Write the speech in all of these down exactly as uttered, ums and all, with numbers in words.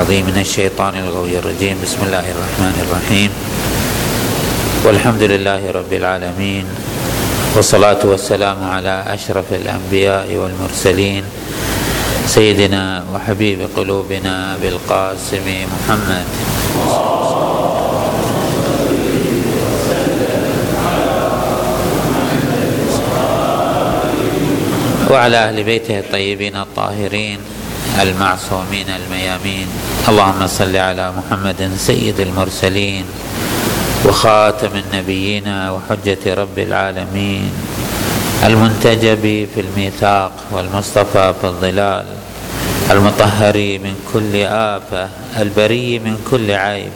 أعوذ من الشيطان الغوي الرجيم. بسم الله الرحمن الرحيم، والحمد لله رب العالمين، والصلاة والسلام على أشرف الأنبياء والمرسلين، سيدنا وحبيب قلوبنا أبي القاسم محمد. وعلى أهل بيته الطيبين الطاهرين المعصومين الميامين. اللهم صل على محمد سيد المرسلين وخاتم النبيين وحجة رب العالمين، المنتجب في الميثاق والمصطفى في الظلال، المطهر من كل آفة، البري من كل عيب،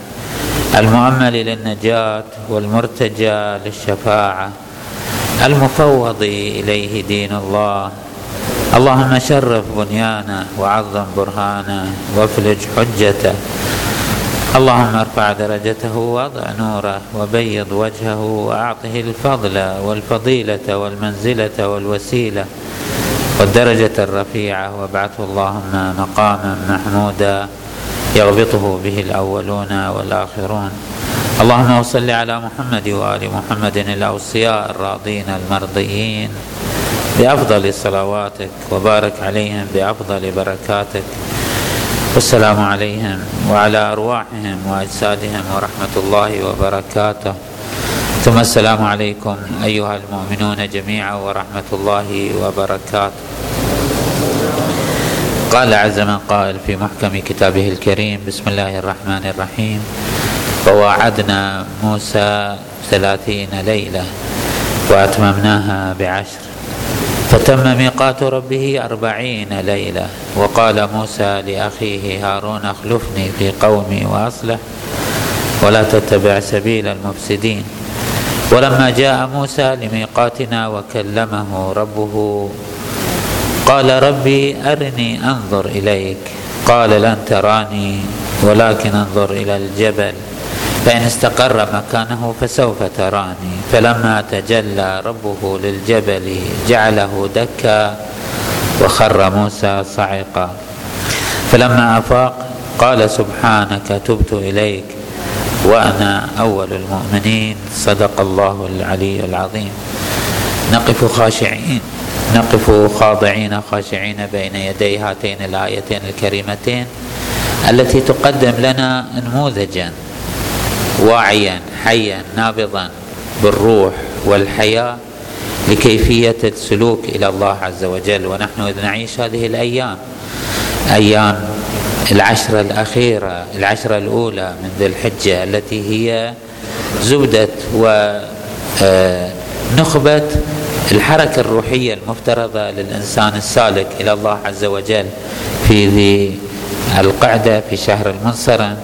المؤمل للنجاة والمرتجى للشفاعة، المفوض إليه دين الله. اللهم شرف بنيانه وعظم برهانه وافلج حجته. اللهم ارفع درجته ووضع نوره وبيض وجهه وأعطه الفضل والفضيلة والمنزلة والوسيلة والدرجة الرفيعة، وابعثه اللهم مقاما محمودا يغبطه به الأولون والآخرون. اللهم صل على محمد وآل محمد الأوصياء الراضين المرضيين بأفضل صلواتك، وبارك عليهم بأفضل بركاتك، والسلام عليهم وعلى أرواحهم وأجسادهم ورحمة الله وبركاته. ثم السلام عليكم أيها المؤمنون جميعا ورحمة الله وبركاته. قال عز من قائل في محكم كتابه الكريم: بسم الله الرحمن الرحيم، وواعدنا موسى ثلاثين ليلة وأتممناها بعشر فتم ميقات ربه أربعين ليلة، وقال موسى لأخيه هارون: اخلفني في قومي وأصلح ولا تتبع سبيل المفسدين. ولما جاء موسى لميقاتنا وكلمه ربه قال: ربي أرني أنظر إليك. قال: لن تراني ولكن انظر إلى الجبل فإن استقر مكانه فسوف تراني. فلما تجلى ربه للجبل جعله دكا وخر موسى صعقا. فلما أفاق قال: سبحانك تبت إليك وأنا أول المؤمنين. صدق الله العلي العظيم. نقف خاشعين نقف خاضعين خاشعين بين يدي هاتين الآيتين الكريمتين التي تقدم لنا نموذجا واعيا حيا نابضا بالروح والحياة لكيفية السلوك إلى الله عز وجل. ونحن إذ نعيش هذه الأيام، أيام العشرة الأخيرة، العشرة الأولى من ذي الحجة، التي هي زبدة ونخبة الحركة الروحية المفترضة للإنسان السالك إلى الله عز وجل في ذي القعدة في شهر المنصرم،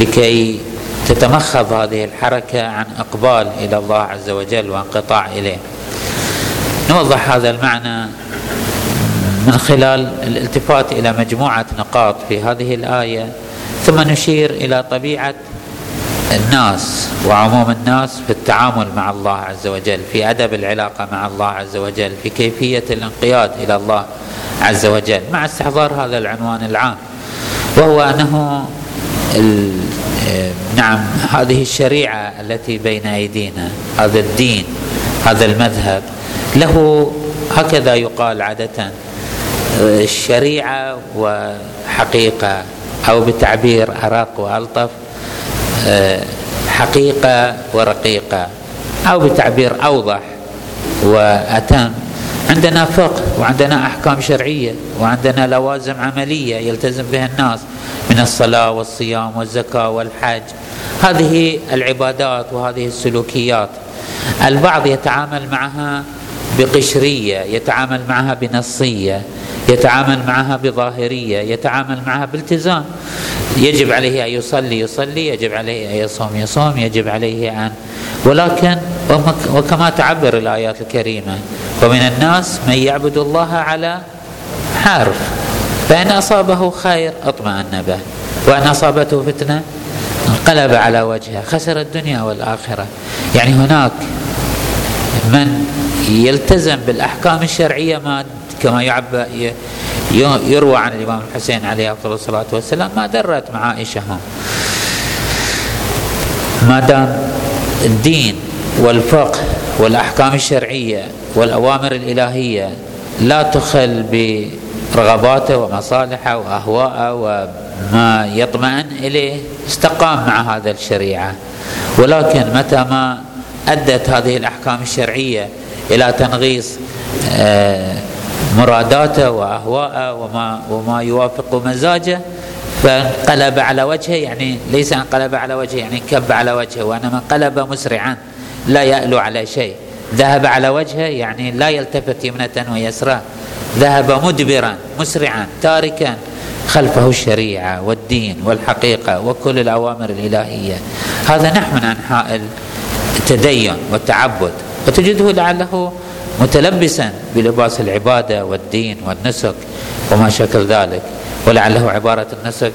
لكي تتمخض هذه الحركة عن إقبال إلى الله عز وجل وانقطاع إليه. نوضح هذا المعنى من خلال الالتفات إلى مجموعة نقاط في هذه الآية، ثم نشير إلى طبيعة الناس وعموم الناس في التعامل مع الله عز وجل، في أدب العلاقة مع الله عز وجل، في كيفية الانقياد إلى الله عز وجل، مع استحضار هذا العنوان العام، وهو أنه نعم هذه الشريعة التي بين أيدينا، هذا الدين، هذا المذهب، له هكذا يقال عادة الشريعة وحقيقة، أو بتعبير أرق وألطف حقيقة ورقيقة، أو بتعبير أوضح وأتم. عندنا فقه وعندنا أحكام شرعية وعندنا لوازم عملية يلتزم بها الناس من الصلاة والصيام والزكاة والحج، هذه العبادات وهذه السلوكيات. البعض يتعامل معها بقشرية، يتعامل معها بنصية، يتعامل معها بظاهرية، يتعامل معها بالتزام. يجب عليه أن يصلي يصلي، يجب عليه أن يصوم يصوم، يجب عليه أن، ولكن وكما تعبر الآيات الكريمة: ومن الناس من يعبد الله على حرف، فإن أصابه خير أطمأن به، وإن أصابته فتنة انقلب على وجهه، خسر الدنيا والآخرة. يعني هناك من يلتزم بالأحكام الشرعية ما كما يروى عن الإمام الحسين عليه أفضل الصلاة والسلام ما درت مع عائشة، ما دام الدين والفقه والأحكام الشرعية والأوامر الإلهية لا تخل برغباته ومصالحه وأهواءه وما يطمئن إليه استقام مع هذا الشريعة. ولكن متى ما أدت هذه الأحكام الشرعية إلى تنغيص مراداته وأهواءه وما, وما يوافق مزاجه فانقلب على وجهه، يعني ليس انقلب على وجهه يعني انكب على وجهه، وأنا من قلب مسرعا لا يألو على شيء، ذهب على وجهه يعني لا يلتفت يمنة ويسرى، ذهب مدبرا مسرعا تاركا خلفه الشريعة والدين والحقيقة وكل الأوامر الإلهية. هذا نحو من أنحاء التدين والتعبد، وتجده لعله متلبسا بلباس العبادة والدين والنسك وما شكل ذلك. ولعله عبارة النسك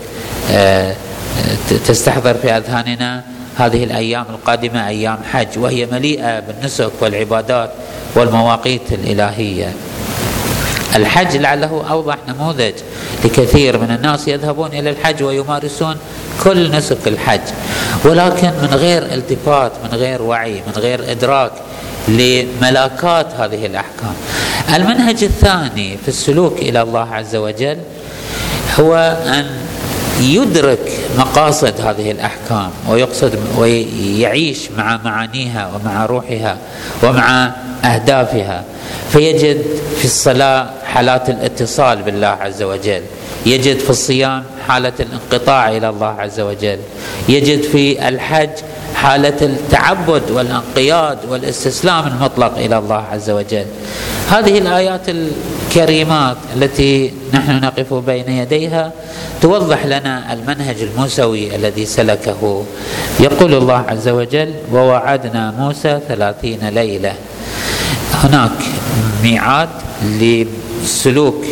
تستحضر في أذهاننا هذه الأيام القادمة أيام حج، وهي مليئة بالنسك والعبادات والمواقيت الإلهية. الحج لعله أوضح نموذج لكثير من الناس يذهبون إلى الحج ويمارسون كل نسك الحج، ولكن من غير التفات، من غير وعي، من غير إدراك لملاكات هذه الأحكام. المنهج الثاني في السلوك إلى الله عز وجل هو أن يدرك مقاصد هذه الأحكام ويقصد ويعيش مع معانيها ومع روحها ومع أهدافها. فيجد في الصلاة حالات الاتصال بالله عز وجل، يجد في الصيام حالة الانقطاع إلى الله عز وجل، يجد في الحج حالة التعبد والانقياد والاستسلام المطلق إلى الله عز وجل. هذه الآيات الكريمات التي نحن نقف بين يديها توضح لنا المنهج الموسوي الذي سلكه. يقول الله عز وجل: ووعدنا موسى ثلاثين ليلة. هناك ميعاد لسلوك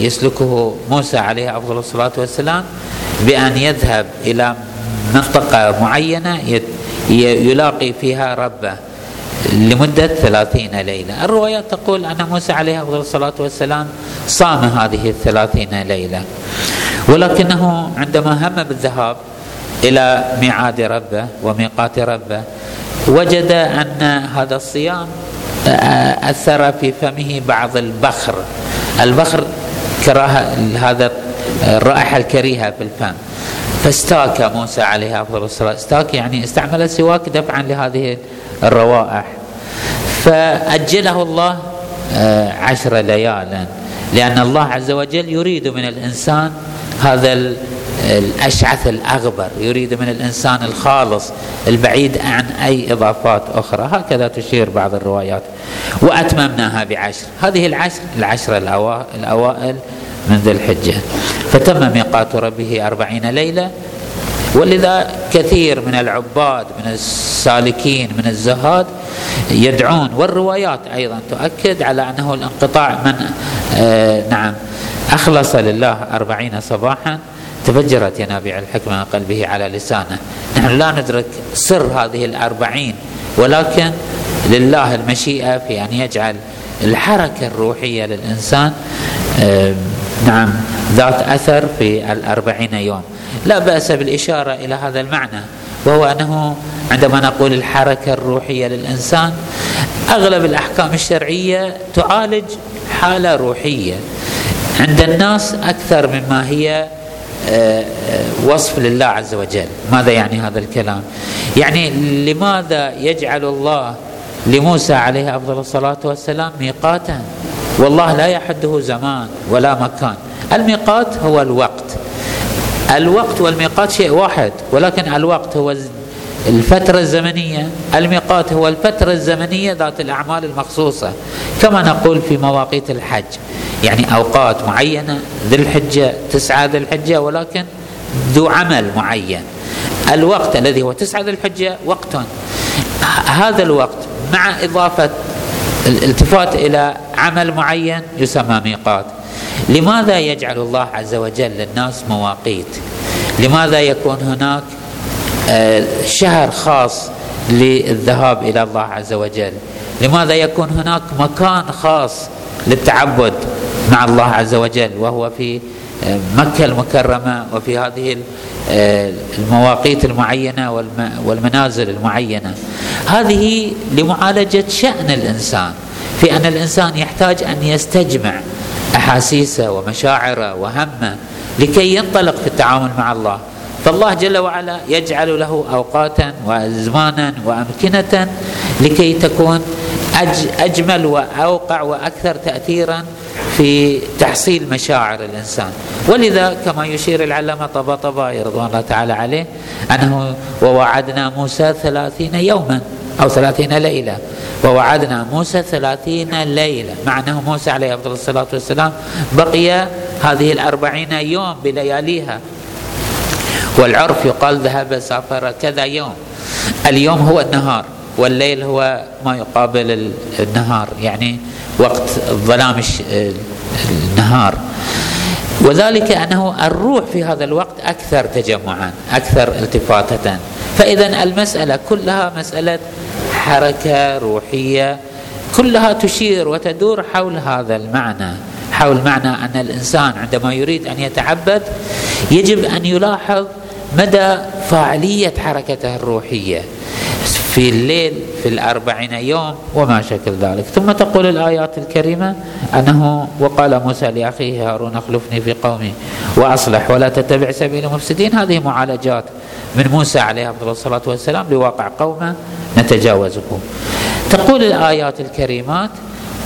يسلكه موسى عليه أفضل الصلاة والسلام بأن يذهب إلى منطقة معينة يلاقي فيها ربه لمدة ثلاثين ليلة. الرواية تقول أن موسى عليه أفضل الصلاة والسلام صام هذه الثلاثين ليلة، ولكنه عندما هم بالذهاب إلى ميعاد ربه وميقات ربه وجد أن هذا الصيام أثر في فمه بعض البخر. البخر كراهة هذا الرائحة الكريهة في الفم، فاستاك موسى عليه أفضل الصلاة، استاك يعني استعمل السواك دفعا لهذه الروائح، فأجله الله عشر ليالا، لأن الله عز وجل يريد من الإنسان هذا الأشعث الأغبر، يريد من الإنسان الخالص البعيد عن أي إضافات أخرى، هكذا تشير بعض الروايات. وأتممناها بعشر، هذه العشر العشر الأوائل من ذي الحجة، فتم ميقات ربه أربعين ليلة. ولذا كثير من العباد من السالكين من الزهاد يدعون، والروايات أيضا تؤكد على أنه الانقطاع من آه نعم أخلص لله أربعين صباحا تفجرت ينابيع الحكمة قلبه على لسانه. نحن لا ندرك سر هذه الأربعين، ولكن لله المشيئة في أن يجعل الحركة الروحية للإنسان آه نعم ذات أثر في الأربعين يوم. لا بأس بالإشارة إلى هذا المعنى، وهو أنه عندما نقول الحركة الروحية للإنسان أغلب الأحكام الشرعية تعالج حالة روحية عند الناس أكثر مما هي وصف لله عز وجل. ماذا يعني هذا الكلام؟ يعني لماذا يجعل الله لموسى عليه أفضل الصلاة والسلام ميقاتا والله لا يحده زمان ولا مكان؟ الميقات هو الوقت، الوقت والميقات شيء واحد، ولكن الوقت هو الفترة الزمنية، الميقات هو الفترة الزمنية ذات الأعمال المخصوصة، كما نقول في مواقيت الحج، يعني أوقات معينة، ذي الحجة تسعة ذي الحجة ولكن ذو عمل معين. الوقت الذي هو تسعة ذي الحجة وقت، هذا الوقت مع إضافة الالتفات إلى عمل معين يسمى ميقات. لماذا يجعل الله عز وجل للناس مواقيت؟ لماذا يكون هناك شهر خاص للذهاب إلى الله عز وجل؟ لماذا يكون هناك مكان خاص للتعبد مع الله عز وجل، وهو في مكة المكرمة وفي هذه المواقيت المعينة والمنازل المعينة. هذه لمعالجة شأن الإنسان، في أن الإنسان يحتاج أن يستجمع أحاسيسه ومشاعره وهمه لكي ينطلق في التعامل مع الله. فالله جل وعلا يجعل له أوقاتا وأزمانا وأمكنة لكي تكون أجمل وأوقع وأكثر تأثيرا في تحصيل مشاعر الإنسان. ولذا كما يشير العلامة طباطبائي رضوان الله تعالى عليه أنه ووعدنا موسى ثلاثين يوما أو ثلاثين ليلة، ووعدنا موسى ثلاثين ليلة، مع أنه موسى عليه أفضل الصلاة والسلام بقي هذه الأربعين يوم بلياليها، والعرف يقال ذهب سافر كذا يوم. اليوم هو النهار والليل هو ما يقابل النهار، يعني وقت ظلام النهار. وذلك أنه الروح في هذا الوقت أكثر تجمعا أكثر التفاتة. فإذا المسألة كلها مسألة حركة روحية كلها تشير وتدور حول هذا المعنى، حول معنى أن الإنسان عندما يريد أن يتعبد يجب أن يلاحظ مدى فاعلية حركته الروحية في الليل في الأربعين يوم وما شكل ذلك. ثم تقول الآيات الكريمة أنه وقال موسى لأخيه هارون اخلفني في قومي وأصلح ولا تتبع سبيل المفسدين. هذه معالجات من موسى عليه الصلاة والسلام لواقع قومه نتجاوزكم. تقول الآيات الكريمات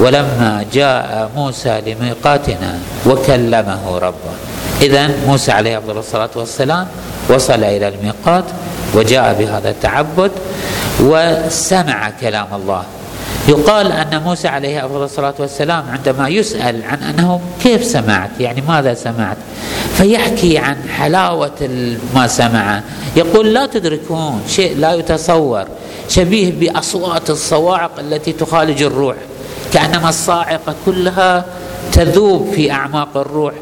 ولما جاء موسى لميقاتنا وكلمه ربه. إذن موسى عليه الصلاة والسلام وصل إلى الميقات وجاء بهذا التعبد وسمع كلام الله. يقال أن موسى عليه الصلاة والسلام عندما يسأل عن أنه كيف سمعت، يعني ماذا سمعت، فيحكي عن حلاوة ما سمعه، يقول لا تدركون شيء لا يتصور، شبيه بأصوات الصواعق التي تخالج الروح، كأنما الصاعقة كلها تذوب في أعماق الروح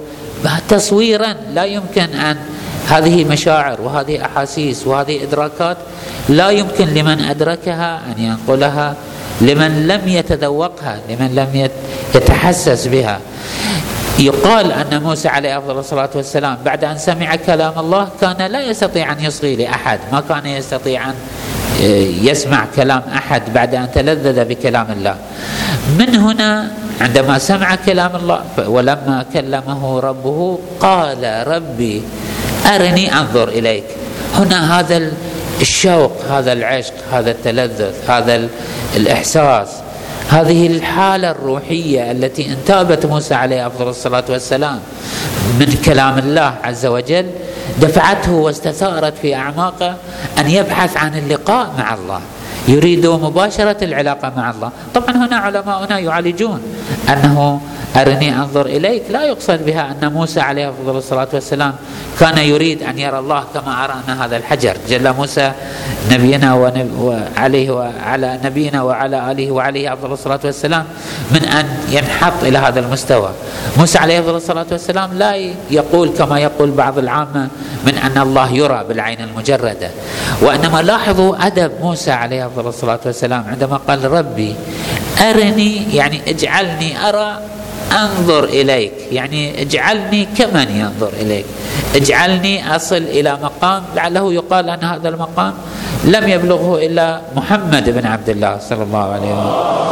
تصويرا لا يمكن أن، هذه مشاعر وهذه أحاسيس وهذه إدراكات لا يمكن لمن أدركها أن ينقلها لمن لم يتذوقها لمن لم يتحسس بها. يقال أن موسى عليه أفضل الصلاة والسلام بعد أن سمع كلام الله كان لا يستطيع أن يصغي لأحد، ما كان يستطيع أن يسمع كلام أحد بعد أن تلذذ بكلام الله. من هنا عندما سمع كلام الله ولما كلمه ربه قال ربي أرني أنظر إليك. هنا هذا الشوق، هذا العشق، هذا التلذذ، هذا الإحساس، هذه الحالة الروحية التي انتابت موسى عليه أفضل الصلاة والسلام من كلام الله عز وجل دفعته واستثارت في أعماقه أن يبحث عن اللقاء مع الله، يريد مباشرة العلاقة مع الله. طبعا هنا علماؤنا يعالجون أنه أرني أنظر إليك لا يقصد بها أن موسى عليه الصلاة والسلام كان يريد أن يرى الله كما أرانا هذا الحجر، جل موسى نبينا وعليه وعلى نبينا وعلى آله وعليه الصلاة والسلام من أن ينحط إلى هذا المستوى. موسى عليه الصلاة والسلام لا يقول كما يقول بعض العامة من أن الله يرى بالعين المجردة، وإنما لاحظوا أدب موسى عليه الصلاة والسلام عندما قال ربي أرني، يعني اجعلني أرى أنظر إليك، يعني اجعلني كمن ينظر إليك، اجعلني أصل إلى مقام لعله يقال أن هذا المقام لم يبلغه إلا محمد بن عبد الله صلى الله عليه وسلم.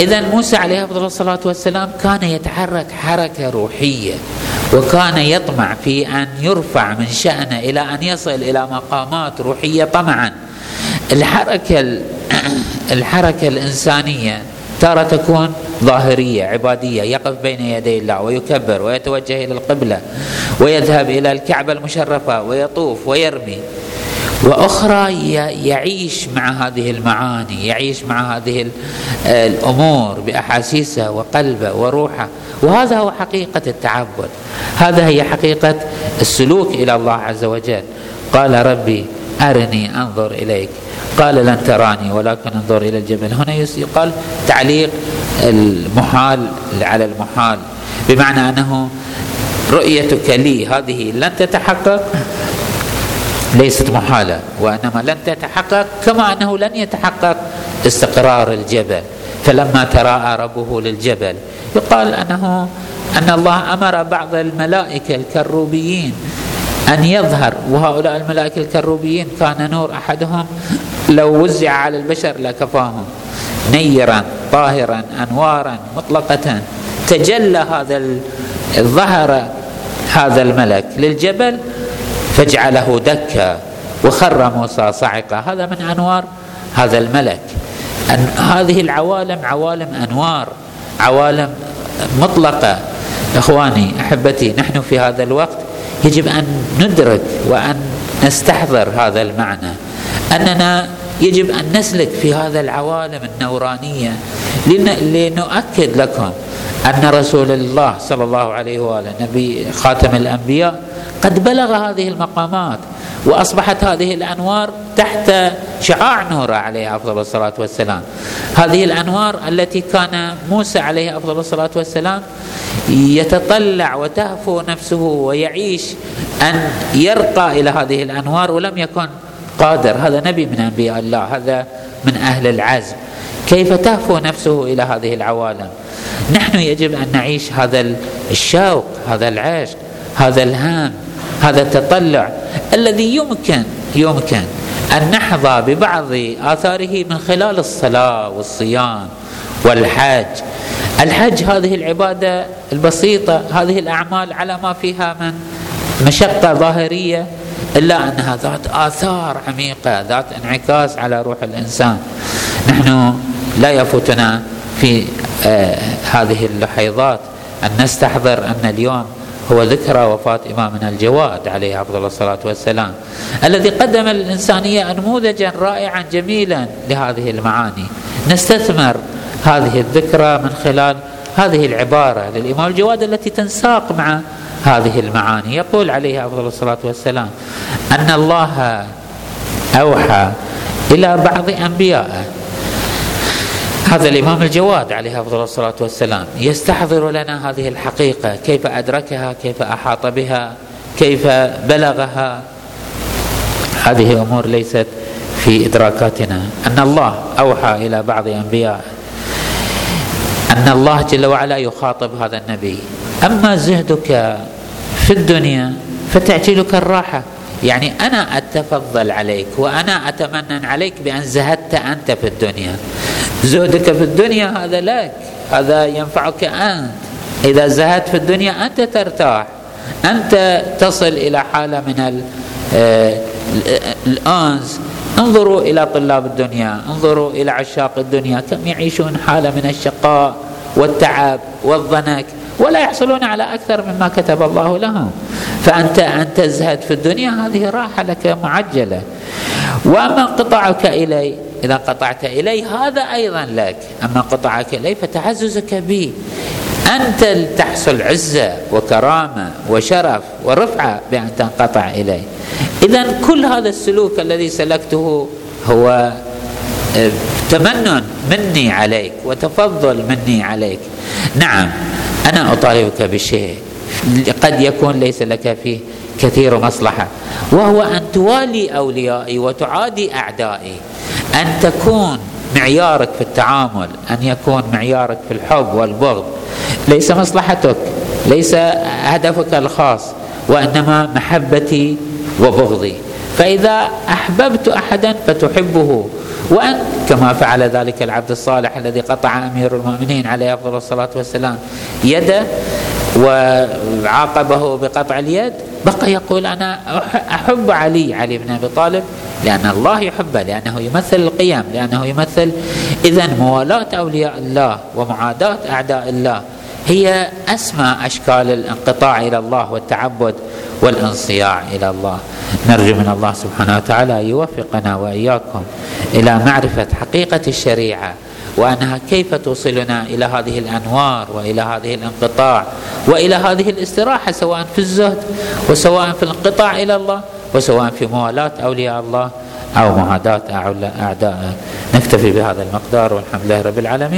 إذن موسى عليه الصلاة والسلام كان يتحرك حركة روحية وكان يطمع في أن يرفع من شأنه إلى أن يصل إلى مقامات روحية طمعا. الحركة الحركة الإنسانية ترى تكون ظاهرية عبادية، يقف بين يدي الله ويكبر ويتوجه إلى القبلة ويذهب إلى الكعبة المشرفة ويطوف ويرمي، وأخرى يعيش مع هذه المعاني، يعيش مع هذه الأمور بأحاسيسه وقلبه وروحه. وهذا هو حقيقة التعبد، هذا هي حقيقة السلوك إلى الله عز وجل. قال ربي أرني أنظر إليك، قال لن تراني ولكن انظر إلى الجبل. هنا يقال تعليق المحال على المحال، بمعنى أنه رؤيتك لي هذه لن تتحقق ليست محالة، وإنما لن تتحقق، كما أنه لن يتحقق استقرار الجبل. فلما تراءى ربه للجبل يقال أنه أن الله أمر بعض الملائكة الكروبيين أن يظهر، وهؤلاء الملائكة الكروبيين كان نور أحدهم لو وزع على البشر لكفاهم، نيرا طاهرا أنوارا مطلقة. تجلى هذا الظهر هذا الملك للجبل فجعله دكا، وخر موسى صاعقة. هذا من أنوار هذا الملك. أن هذه العوالم عوالم أنوار، عوالم مطلقة. إخواني أحبتي، نحن في هذا الوقت يجب أن ندرك وأن نستحضر هذا المعنى، أننا يجب أن نسلك في هذا العوالم النورانية. لنؤكد لكم أن رسول الله صلى الله عليه وآله نبي خاتم الأنبياء قد بلغ هذه المقامات، وأصبحت هذه الأنوار تحت شعاع نوره عليه أفضل الصلاة والسلام. هذه الأنوار التي كان موسى عليه أفضل الصلاة والسلام يتطلع وتهفو نفسه ويعيش أن يرقى إلى هذه الأنوار ولم يكن قادر. هذا نبي من أنبياء الله، هذا من أهل العزم، كيف تهفو نفسه إلى هذه العوالم. نحن يجب أن نعيش هذا الشوق، هذا العشق، هذا الهام، هذا التطلع الذي يمكن يمكن أن نحظى ببعض آثاره من خلال الصلاة والصيام والحج. الحج هذه العبادة البسيطة، هذه الأعمال على ما فيها من مشقة ظاهرية، إلا أنها ذات آثار عميقة، ذات انعكاس على روح الإنسان. نحن لا يفوتنا في آه هذه اللحظات أن نستحضر أن اليوم هو ذكرى وفاة إمامنا الجواد عليه أفضل الصلاة والسلام، الذي قدم للإنسانية نموذجا رائعا جميلا لهذه المعاني. نستثمر هذه الذكرى من خلال هذه العبارة للإمام الجواد التي تنساق مع هذه المعاني. يقول عليه أفضل الصلاة والسلام أن الله أوحى إلى بعض أنبيائه. هذا الإمام الجواد عليه أفضل الصلاة والسلام يستحضر لنا هذه الحقيقة، كيف أدركها، كيف أحاط بها، كيف بلغها. هذه أمور ليست في إدراكاتنا. أن الله أوحى إلى بعض أنبيائه، أن الله جل وعلا يخاطب هذا النبي: أما زهدك في الدنيا فتعجلك الراحة، يعني أنا أتفضل عليك وأنا أتمنن عليك بأن زهدت أنت في الدنيا. زهدك في الدنيا هذا لك، هذا ينفعك أنت. إذا زهدت في الدنيا أنت ترتاح، أنت تصل إلى حالة من الأنس. انظروا إلى طلاب الدنيا، انظروا إلى عشاق الدنيا، كم يعيشون حالة من الشقاء والتعب والضنك، ولا يحصلون على أكثر مما كتب الله لهم. فأنت أن تزهد في الدنيا هذه راحة لك معجلة. وأما انقطاعك إلي، إذا قطعت إلي هذا أيضا لك. أما قطعك إلي فتعززك بي، أنت تحصل عزة وكرامة وشرف ورفعة بأن تنقطع إلي. إذن كل هذا السلوك الذي سلكته هو تمنن مني عليك وتفضل مني عليك. نعم أنا أطالبك بشيء قد يكون ليس لك فيه كثير مصلحة، وهو أن توالي أوليائي وتعادي أعدائي، أن تكون معيارك في التعامل، أن يكون معيارك في الحب والبغض ليس مصلحتك، ليس هدفك الخاص، وإنما محبتي وبغضي. فإذا أحببت أحدا فتحبه، وأن كما فعل ذلك العبد الصالح الذي قطع أمير المؤمنين عليه أفضل الصلاة والسلام يده وعاقبه بقطع اليد، بقى يقول أنا أحب علي علي بن أبي طالب لأن الله يحبه، لأنه يمثل القيم، لأنه يمثل. إذن موالاة أولياء الله ومعاداة أعداء الله هي أسمى أشكال الانقطاع إلى الله والتعبد والانصياع إلى الله. نرجو من الله سبحانه وتعالى يوفقنا وإياكم إلى معرفة حقيقة الشريعة، وأنها كيف توصلنا إلى هذه الأنوار وإلى هذه الانقطاع وإلى هذه الاستراحة، سواء في الزهد وسواء في الانقطاع إلى الله وسواء في موالاة أولياء الله أو معاداة أعدائه. نكتفي بهذا المقدار، والحمد لله رب العالمين.